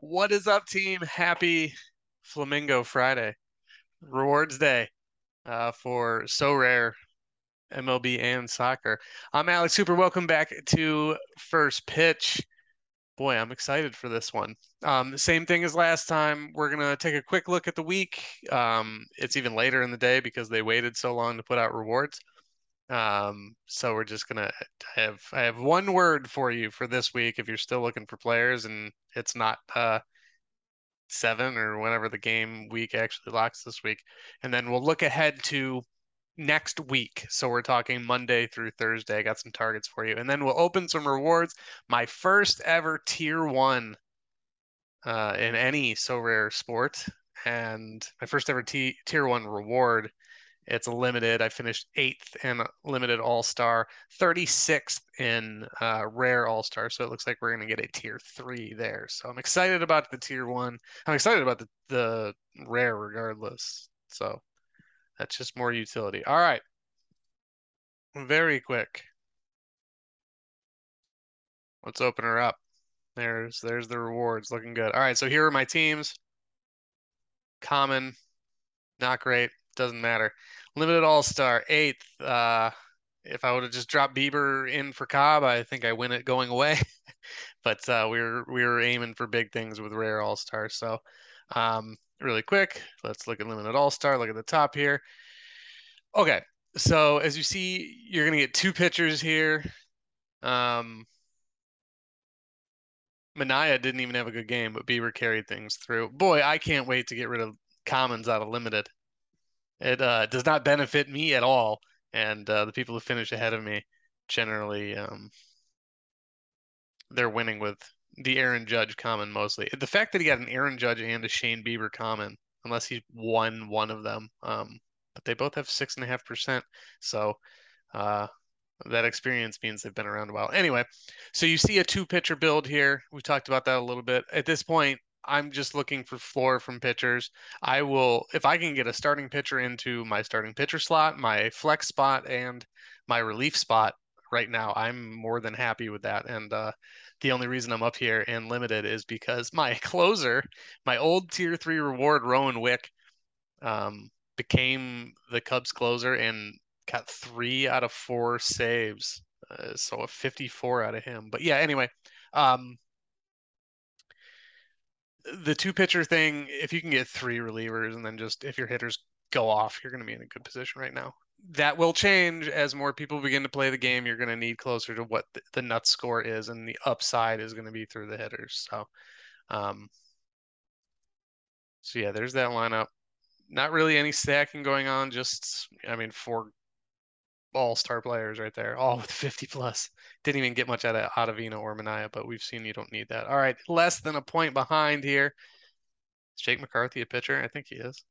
What is up, team? Happy Flamingo Friday. Rewards Day for So Rare, MLB, and soccer. I'm Alex Cooper. Welcome back to First Pitch. Boy, I'm excited for this one. Same thing as last time. We're going to take a quick look at the week. It's even later in the day because they waited so long to put out rewards. So we're just going to have, I have one word for you for this week. If you're still looking for players and it's not, seven or whenever the game week actually locks this week, and then we'll look ahead to next week. So we're talking Monday through Thursday. I got some targets for you, and then we'll open some rewards. My first ever tier one, in any So Rare sport, and my first ever tier one reward. It's a limited. I finished 8th in limited all-star, 36th in rare all-star. So it looks like we're going to get a tier 3 there. So I'm excited about the tier 1. I'm excited about the rare regardless. So that's just more utility. All right. Very quick. Let's open her up. There's the rewards. Looking good. All right. So here are my teams. Common. Not great. Doesn't matter. Limited all-star 8th. If I would have just dropped Bieber in for Cobb, I think I win it going away. But we were aiming for big things with rare all-star. So really quick, let's look at limited all-star. Look at the top here. Okay, so as you see, you're gonna get two pitchers here. Minaya didn't even have a good game, but Bieber carried things through. Boy, I can't wait to get rid of Commons out of limited. It does not benefit me at all, and the people who finish ahead of me generally they're winning with the Aaron Judge common mostly. The fact that he got an Aaron Judge and a Shane Bieber common, unless he won one of them, but they both have 6.5%, so that experience means they've been around a while. Anyway, so you see a two-pitcher build here. We talked about that a little bit. At this point, I'm just looking for floor from pitchers. I will, if I can get a starting pitcher into my starting pitcher slot, my flex spot, and my relief spot right now, I'm more than happy with that. And the only reason I'm up here and limited is because my closer, my old tier 3 reward, Rowan Wick, became the Cubs closer and got 3 out of 4 saves. So a 54 out of him. But yeah, anyway, the two-pitcher thing, if you can get 3 relievers and then just if your hitters go off, you're going to be in a good position right now. That will change as more people begin to play the game. You're going to need closer to what the nut score is, and the upside is going to be through the hitters. So, yeah, there's that lineup. Not really any stacking going on, just, I mean, 4 all-star players right there, all with 50+. Didn't even get much out of Ottavino or Minaya, but we've seen you don't need that. All right, less than a point behind here. Is Jake McCarthy a pitcher? I think he is.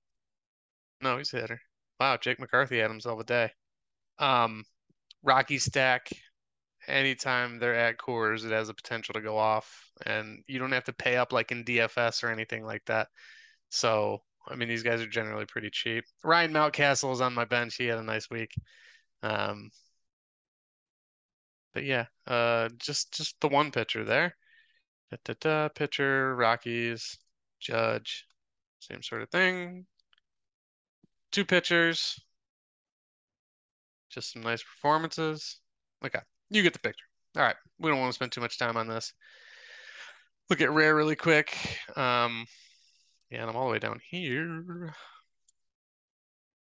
No, he's a hitter. Wow, Jake McCarthy had himself a day. Rocky Stack, anytime they're at Coors, it has the potential to go off, and you don't have to pay up like in DFS or anything like that. So, I mean, these guys are generally pretty cheap. Ryan Mountcastle is on my bench. He had a nice week. But yeah, just the one pitcher there. Pitcher, Rockies, Judge, same sort of thing. Two pitchers, just some nice performances. Okay, you get the picture. All right, we don't want to spend too much time on this. Look at rare really quick. Yeah, and I'm all the way down here.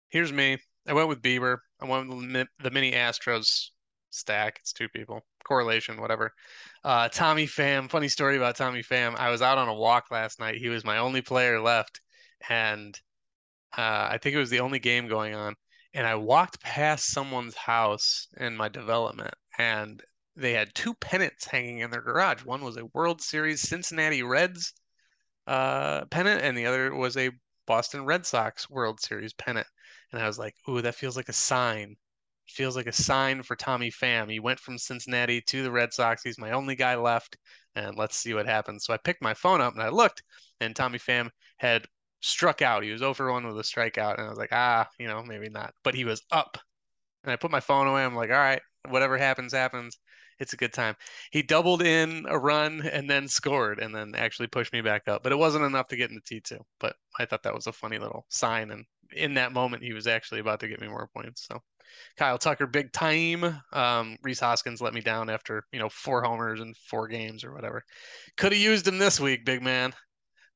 Here's me. I went with Bieber. I went with the mini Astros stack. It's 2 people. Correlation, whatever. Tommy Pham. Funny story about Tommy Pham. I was out on a walk last night. He was my only player left. And I think it was the only game going on. And I walked past someone's house in my development. And they had 2 pennants hanging in their garage. One was a World Series Cincinnati Reds pennant. And the other was a Boston Red Sox World Series pennant. And I was like, ooh, that feels like a sign. It feels like a sign for Tommy Pham. He went from Cincinnati to the Red Sox. He's my only guy left, and let's see what happens. So I picked my phone up, and I looked, and Tommy Pham had struck out. He was 0 for 1 with a strikeout, and I was like, maybe not. But he was up. And I put my phone away. I'm like, all right, whatever happens, happens. it's a good time. He doubled in a run and then scored and then actually pushed me back up, but it wasn't enough to get into T2. But I thought that was a funny little sign. And in that moment, he was actually about to get me more points. So Kyle Tucker, big time. Rhys Hoskins let me down after, you know, 4 homers in 4 games or whatever. Could have used him this week, big man,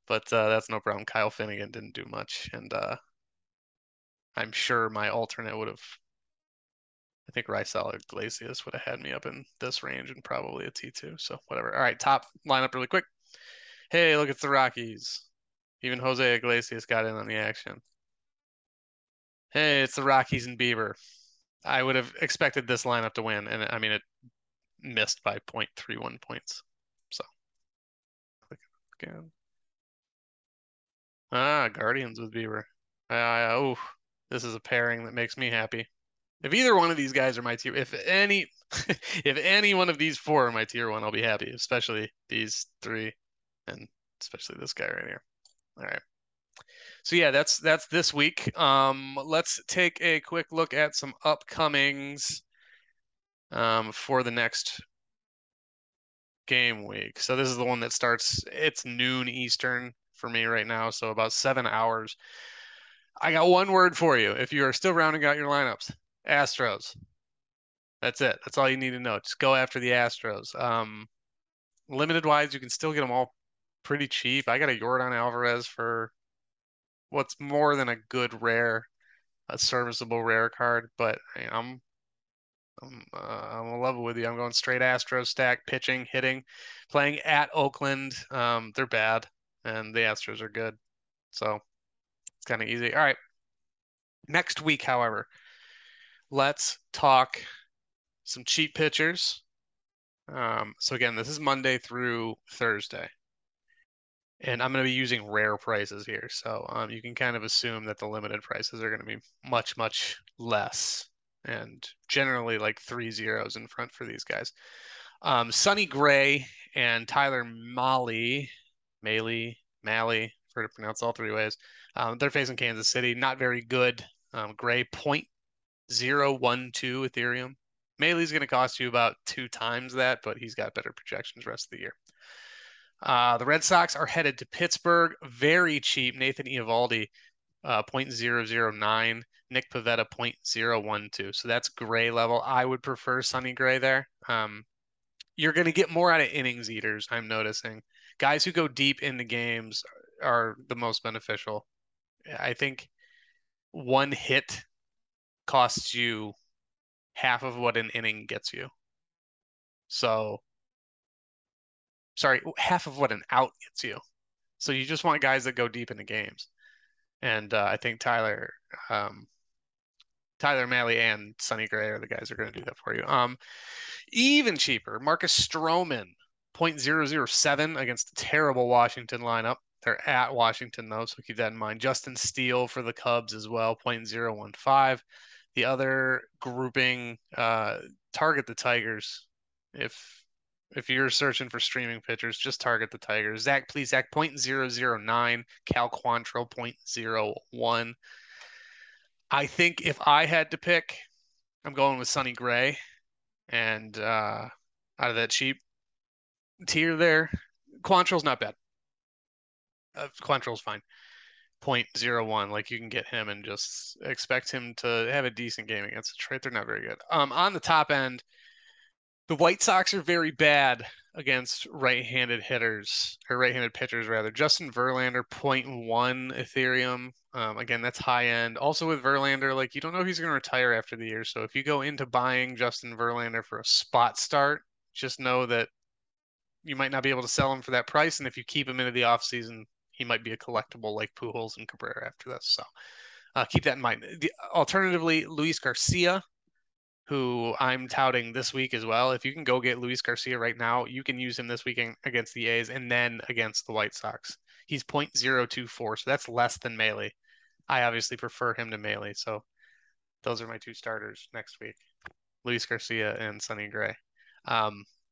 but that's no problem. Kyle Finnegan didn't do much. And I'm sure my alternate would have, I think Raisel Iglesias would have had me up in this range and probably a T2. So whatever. All right, top lineup really quick. Hey, look, it's the Rockies. Even Jose Iglesias got in on the action. Hey, it's the Rockies and Bieber. I would have expected this lineup to win, and I mean it missed by 0.31 points. So click again. Ah, Guardians with Bieber. Oh, this is a pairing that makes me happy. If either one of these guys are my tier, if any one of these four are my tier one, I'll be happy, especially these three and especially this guy right here. All right. So yeah, that's this week. Let's take a quick look at some upcomings for the next game week. So this is the one that starts, it's noon Eastern for me right now. So about 7 hours. I got one word for you. If you are still rounding out your lineups, Astros. That's it. That's all you need to know. Just go after the Astros. Limited wise, you can still get them all pretty cheap. I got a Yordan Alvarez for what's more than a good rare, a serviceable rare card. But I'm in love with you. I'm going straight Astros stack, pitching, hitting, playing at Oakland. They're bad, and the Astros are good. So it's kind of easy. All right. Next week, however, let's talk some cheap pitchers. So again, this is Monday through Thursday. And I'm going to be using rare prices here. So you can kind of assume that the limited prices are going to be much, much less. And generally like 3 zeros in front for these guys. Sonny Gray and Tyler Mahle, I've heard it pronounced all three ways. They're facing Kansas City. Not very good. Gray, 0.012 Ethereum. Mahle's going to cost you about 2 times that, but he's got better projections the rest of the year. The Red Sox are headed to Pittsburgh. Very cheap. Nathan Eovaldi, 0.009. Nick Pivetta, 0.012. So that's Gray level. I would prefer Sonny Gray there. You're going to get more out of innings eaters, I'm noticing. Guys who go deep into games are the most beneficial. I think one hit costs you half of what an inning gets you. So, sorry, half of what an out gets you. So you just want guys that go deep into games. And I think Tyler Mahle and Sonny Gray are the guys who are going to do that for you. Even cheaper, Marcus Stroman, 0.007 against the terrible Washington lineup. They're at Washington, though, so keep that in mind. Justin Steele for the Cubs as well, 0.015. The other grouping, target the Tigers. If you're searching for streaming pitchers, just target the Tigers. Zach Plesac, 0.009. Cal Quantrill, 0.01. I think if I had to pick, I'm going with Sonny Gray. And out of that cheap tier there, Quantrill's not bad. Quantrill's fine. 0.01, like you can get him and just expect him to have a decent game against Detroit. They're not very good. On the top end, the White Sox are very bad against right-handed hitters or right-handed pitchers rather. Justin Verlander, 0.1 Ethereum. Again, that's high end. Also with Verlander, like you don't know if he's going to retire after the year. So if you go into buying Justin Verlander for a spot start, just know that you might not be able to sell him for that price. And if you keep him into the offseason, he might be a collectible like Pujols and Cabrera after this. So keep that in mind. Alternatively, Luis Garcia, who I'm touting this week as well. If you can go get Luis Garcia right now, you can use him this weekend against the A's and then against the White Sox. He's 0.024, so that's less than Mahle. I obviously prefer him to Mahle. So those are my 2 starters next week, Luis Garcia and Sonny Gray.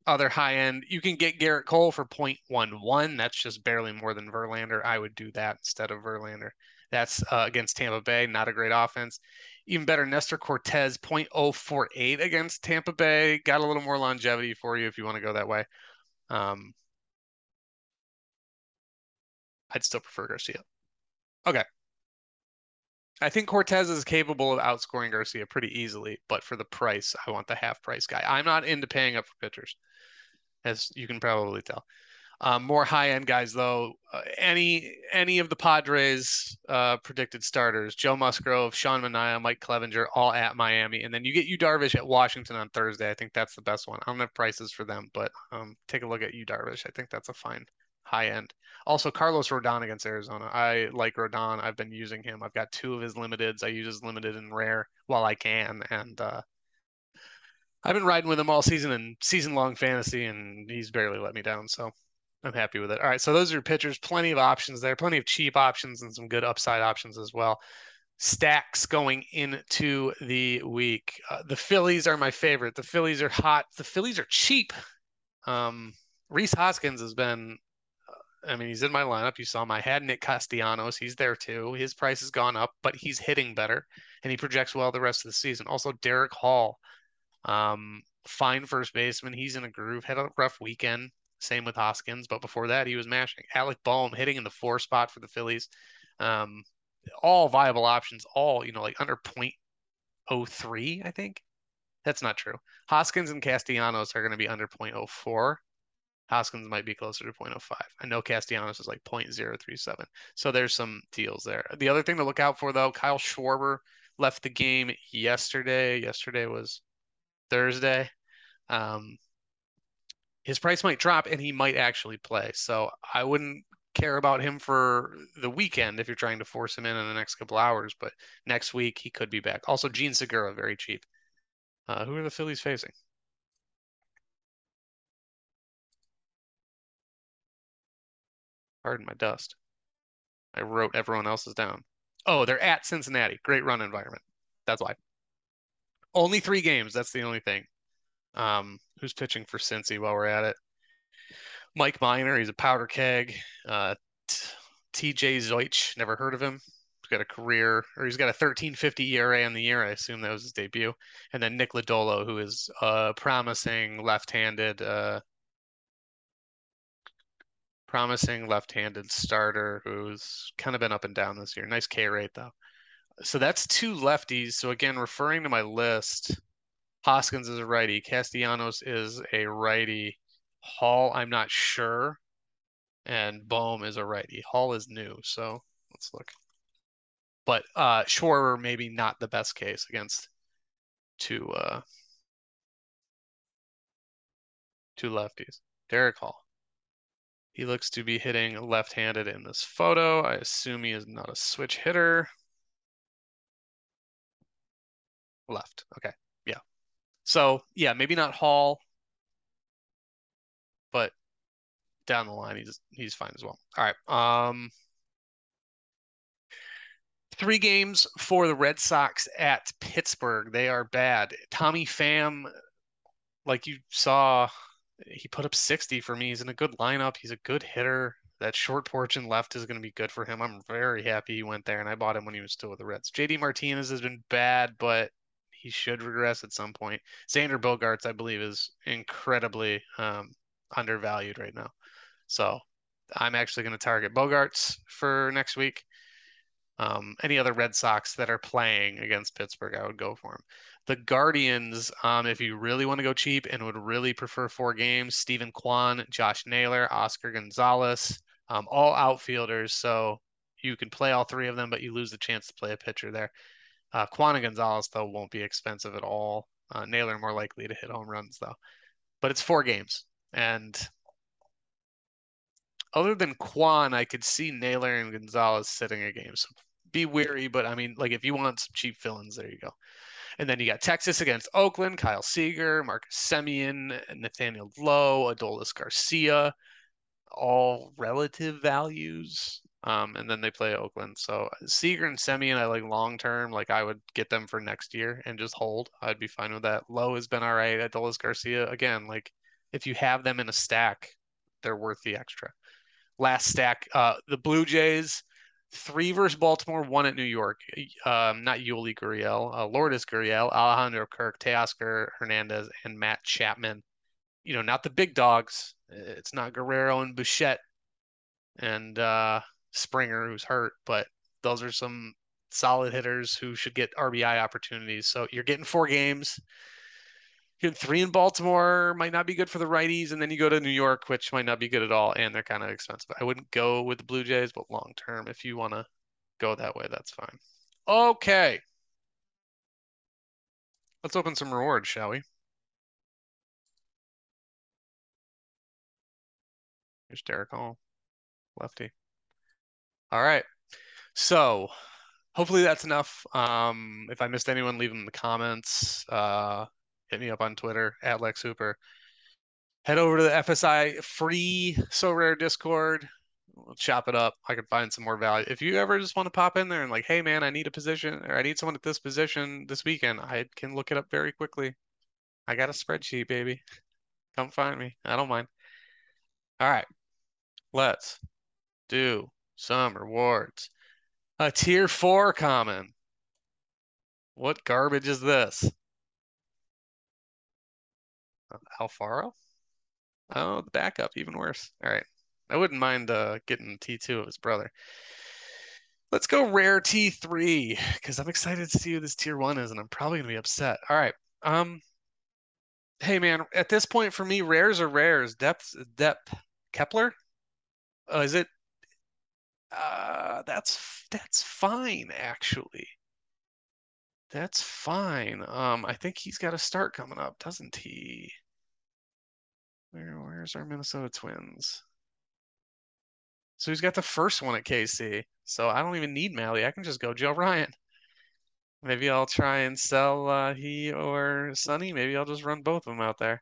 Other high end, you can get Garrett Cole for 0.11. That's just barely more than Verlander. I would do that instead of Verlander. That's against Tampa Bay, not a great offense. Even better, Nestor Cortez, .048 against Tampa Bay. Got a little more longevity for you if you want to go that way. I'd still prefer Garcia. Okay. I think Cortez is capable of outscoring Garcia pretty easily, but for the price, I want the half-price guy. I'm not into paying up for pitchers, as you can probably tell. More high-end guys, though. Any of the Padres predicted starters, Joe Musgrove, Sean Manaea, Mike Clevenger, all at Miami. And then you get Yu Darvish at Washington on Thursday. I think that's the best one. I don't have prices for them, but take a look at Yu Darvish. I think that's a fine high-end. Also, Carlos Rodon against Arizona. I like Rodon. I've been using him. I've got two of his limiteds. I use his limited and rare while I can, and I've been riding with him all season in season-long fantasy, and he's barely let me down, so I'm happy with it. All right, so those are your pitchers. Plenty of options there. Plenty of cheap options and some good upside options as well. Stacks going into the week. The Phillies are my favorite. The Phillies are hot. The Phillies are cheap. Rhys Hoskins has been – I mean, he's in my lineup. You saw him. I had Nick Castellanos. He's there too. His price has gone up, but he's hitting better, and he projects well the rest of the season. Also, Derek Hall. Fine first baseman. He's in a groove. Had a rough weekend. Same with Hoskins, but before that, he was mashing. Alec Boehm hitting in the 4 spot for the Phillies. All viable options. All, you know, like under .03, I think. That's not true. Hoskins and Castellanos are going to be under .04. Hoskins might be closer to .05. I know Castellanos is like .037. So there's some deals there. The other thing to look out for, though, Kyle Schwarber left the game yesterday. Yesterday was Thursday. His price might drop and he might actually play. So I wouldn't care about him for the weekend if you're trying to force him in the next couple hours, but next week he could be back. Also, Gene Segura, very cheap. Who are the Phillies facing? Pardon my dust. I wrote everyone else's down. Oh, they're at Cincinnati. Great run environment. That's why. Only 3 games. That's the only thing. Who's pitching for Cincy while we're at it? Mike Minor, he's a powder keg. TJ Zoich, never heard of him. He's got a career, or he's got a 13.50 ERA on the year. I assume that was his debut. And then Nick Lodolo, who is promising left-handed, starter who's kind of been up and down this year. Nice K rate though. So that's 2 lefties. So again, referring to my list. Hoskins is a righty. Castellanos is a righty. Hall, I'm not sure. And Boehm is a righty. Hall is new, so let's look. But Schwarber, maybe not the best case against two lefties. Derek Hall. He looks to be hitting left-handed in this photo. I assume he is not a switch hitter. Left. Okay. So, yeah, maybe not Hall, but down the line, he's fine as well. All right. 3 games for the Red Sox at Pittsburgh. They are bad. Tommy Pham, like you saw, he put up 60 for me. He's in a good lineup. He's a good hitter. That short porch and left is going to be good for him. I'm very happy he went there, and I bought him when he was still with the Reds. JD Martinez has been bad, but he should regress at some point. Xander Bogaerts, I believe, is incredibly undervalued right now. So I'm actually going to target Bogaerts for next week. Any other Red Sox that are playing against Pittsburgh, I would go for them. The Guardians, if you really want to go cheap and would really prefer 4 games, Steven Kwan, Josh Naylor, Oscar Gonzalez, all outfielders. So you can play all 3 of them, but you lose the chance to play a pitcher there. Kwan and Gonzalez, though, won't be expensive at all. Naylor more likely to hit home runs, though. But it's 4 games. And other than Kwan, I could see Naylor and Gonzalez sitting a game. So be wary, but, I mean, like, if you want some cheap fill-ins, there you go. And then you got Texas against Oakland, Kyle Seager, Marcus Semien, Nathaniel Lowe, Adolis Garcia, all relative values. And then they play Oakland. So Seager and Semien, I like long-term. Like, I would get them for next year and just hold. I'd be fine with that. Lowe has been all right. Adolis Garcia, again, like, if you have them in a stack, they're worth the extra. Last stack, the Blue Jays, 3 versus Baltimore, 1 at New York. Not Yuli Gurriel, Lourdes Gurriel, Alejandro Kirk, Teoscar Hernandez, and Matt Chapman. You know, not the big dogs. It's not Guerrero and Bichette and Springer, who's hurt, but those are some solid hitters who should get RBI opportunities. So you're getting 4 games. You're getting 3 in Baltimore, might not be good for the righties, and then you go to New York, which might not be good at all, and they're kind of expensive. I wouldn't go with the Blue Jays, but long term, if you want to go that way, that's fine. Okay. Let's open some rewards, shall we? Here's Derek Hall, lefty. All right. So hopefully that's enough. If I missed anyone, leave them in the comments. Hit me up on Twitter at Lex Hooper. Head over to the FSI free So Rare Discord. We'll chop it up. I can find some more value. If you ever just want to pop in there and like, hey man, I need a position or I need someone at this position this weekend, I can look it up very quickly. I got a spreadsheet, baby. Come find me. I don't mind. All right. Let's do some rewards. A tier 4 common. What garbage is this? Alfaro? Oh, the backup, even worse. All right. I wouldn't mind getting T2 of his brother. Let's go rare T3, because I'm excited to see who this tier 1 is, and I'm probably going to be upset. All right. Hey, man, at this point for me, rares are rares. Depth. Kepler? Oh, is it? That's fine, actually. That's fine. I think he's got a start coming up, doesn't he? Where's our Minnesota Twins? So he's got the first one at KC. So I don't even need Mahle. I can just go Joe Ryan. Maybe I'll try and sell he or Sonny. Maybe I'll just run both of them out there.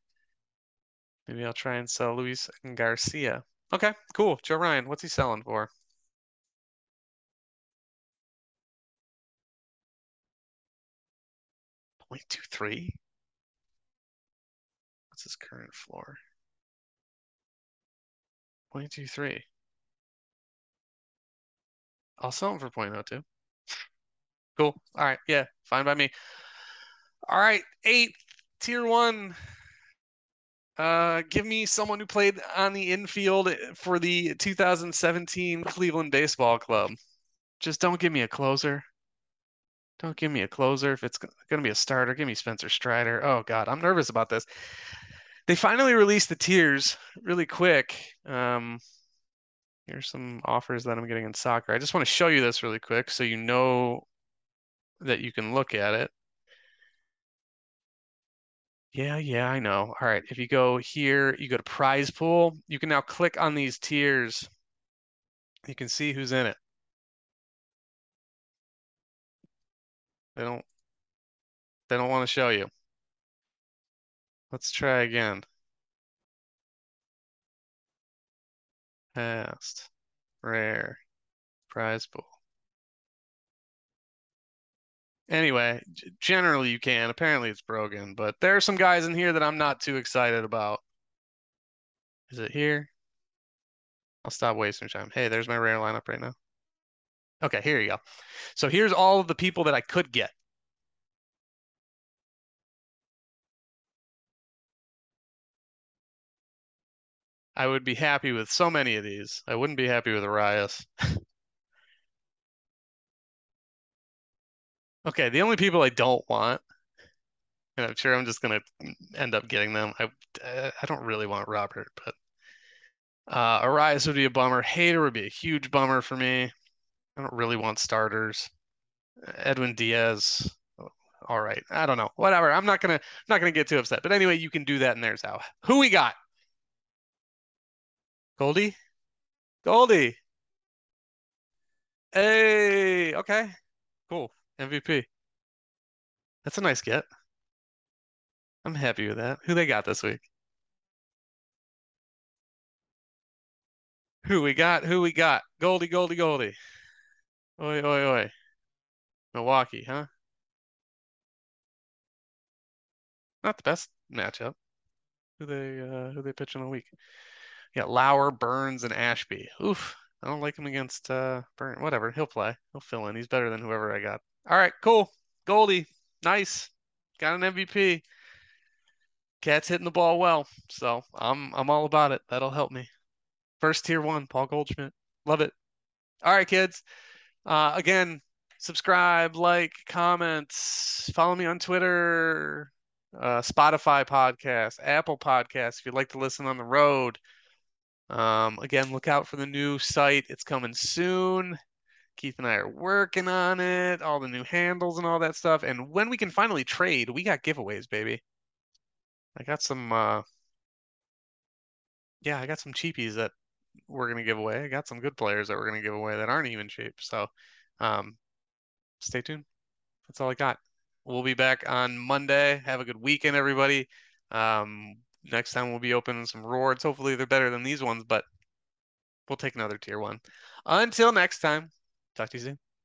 Maybe I'll try and sell Luis Garcia. Okay, cool. Joe Ryan, what's he selling for? .23. What's his current floor? .23. I'll sell him for .02. Cool. All right. Yeah. Fine by me. All right. 8th tier 1. Give me someone who played on the infield for the 2017 Cleveland Baseball Club. Just don't give me a closer. Don't give me a closer. If it's going to be a starter, give me Spencer Strider. Oh, God, I'm nervous about this. They finally released the tiers really quick. Here's some offers that I'm getting in soccer. I just want to show you this really quick so you know that you can look at it. Yeah, I know. All right, if you go here, you go to prize pool. You can now click on these tiers. You can see who's in it. They don't want to show you. Let's try again. Past, rare, prize pool. Anyway, generally you can. Apparently it's broken, but there are some guys in here that I'm not too excited about. Is it here? I'll stop wasting time. Hey, there's my rare lineup right now. Okay, here you go. So here's all of the people that I could get. I would be happy with so many of these. I wouldn't be happy with Arias. Okay, the only people I don't want, and I'm sure I'm just going to end up getting them. I don't really want Robert, but Arias would be a bummer. Hader would be a huge bummer for me. I don't really want starters. Edwin Diaz. All right. I don't know. Whatever. I'm not gonna get too upset. But anyway, you can do that, and there's how. Who we got? Goldie? Goldie. Hey. Okay. Cool. MVP. That's a nice get. I'm happy with that. Who they got this week? Who we got? Who we got? Goldie, Goldie, Goldie. Oi, oi, oi. Milwaukee, huh? Not the best matchup. Who they pitch in a week? Yeah, Lauer, Burns, and Ashby. Oof. I don't like him against Burn. Whatever. He'll play. He'll fill in. He's better than whoever I got. All right, cool. Goldie, nice. Got an MVP. Cat's hitting the ball well, so I'm all about it. That'll help me. First tier one, Paul Goldschmidt. Love it. All right, kids. Again, subscribe, like, comments, follow me on Twitter, Spotify podcast, Apple Podcasts if you'd like to listen on the road. Again, look out for the new site. It's coming soon. Keith and I are working on it, all the new handles and all that stuff. And when we can finally trade, we got giveaways, baby. I got some, I got some cheapies that we're going to give away. I got some good players that we're going to give away that aren't even cheap. So, stay tuned. That's all I got. We'll be back on Monday. Have a good weekend, everybody. Next time we'll be opening some rewards. Hopefully they're better than these ones, but we'll take another tier one. Until next time, talk to you soon.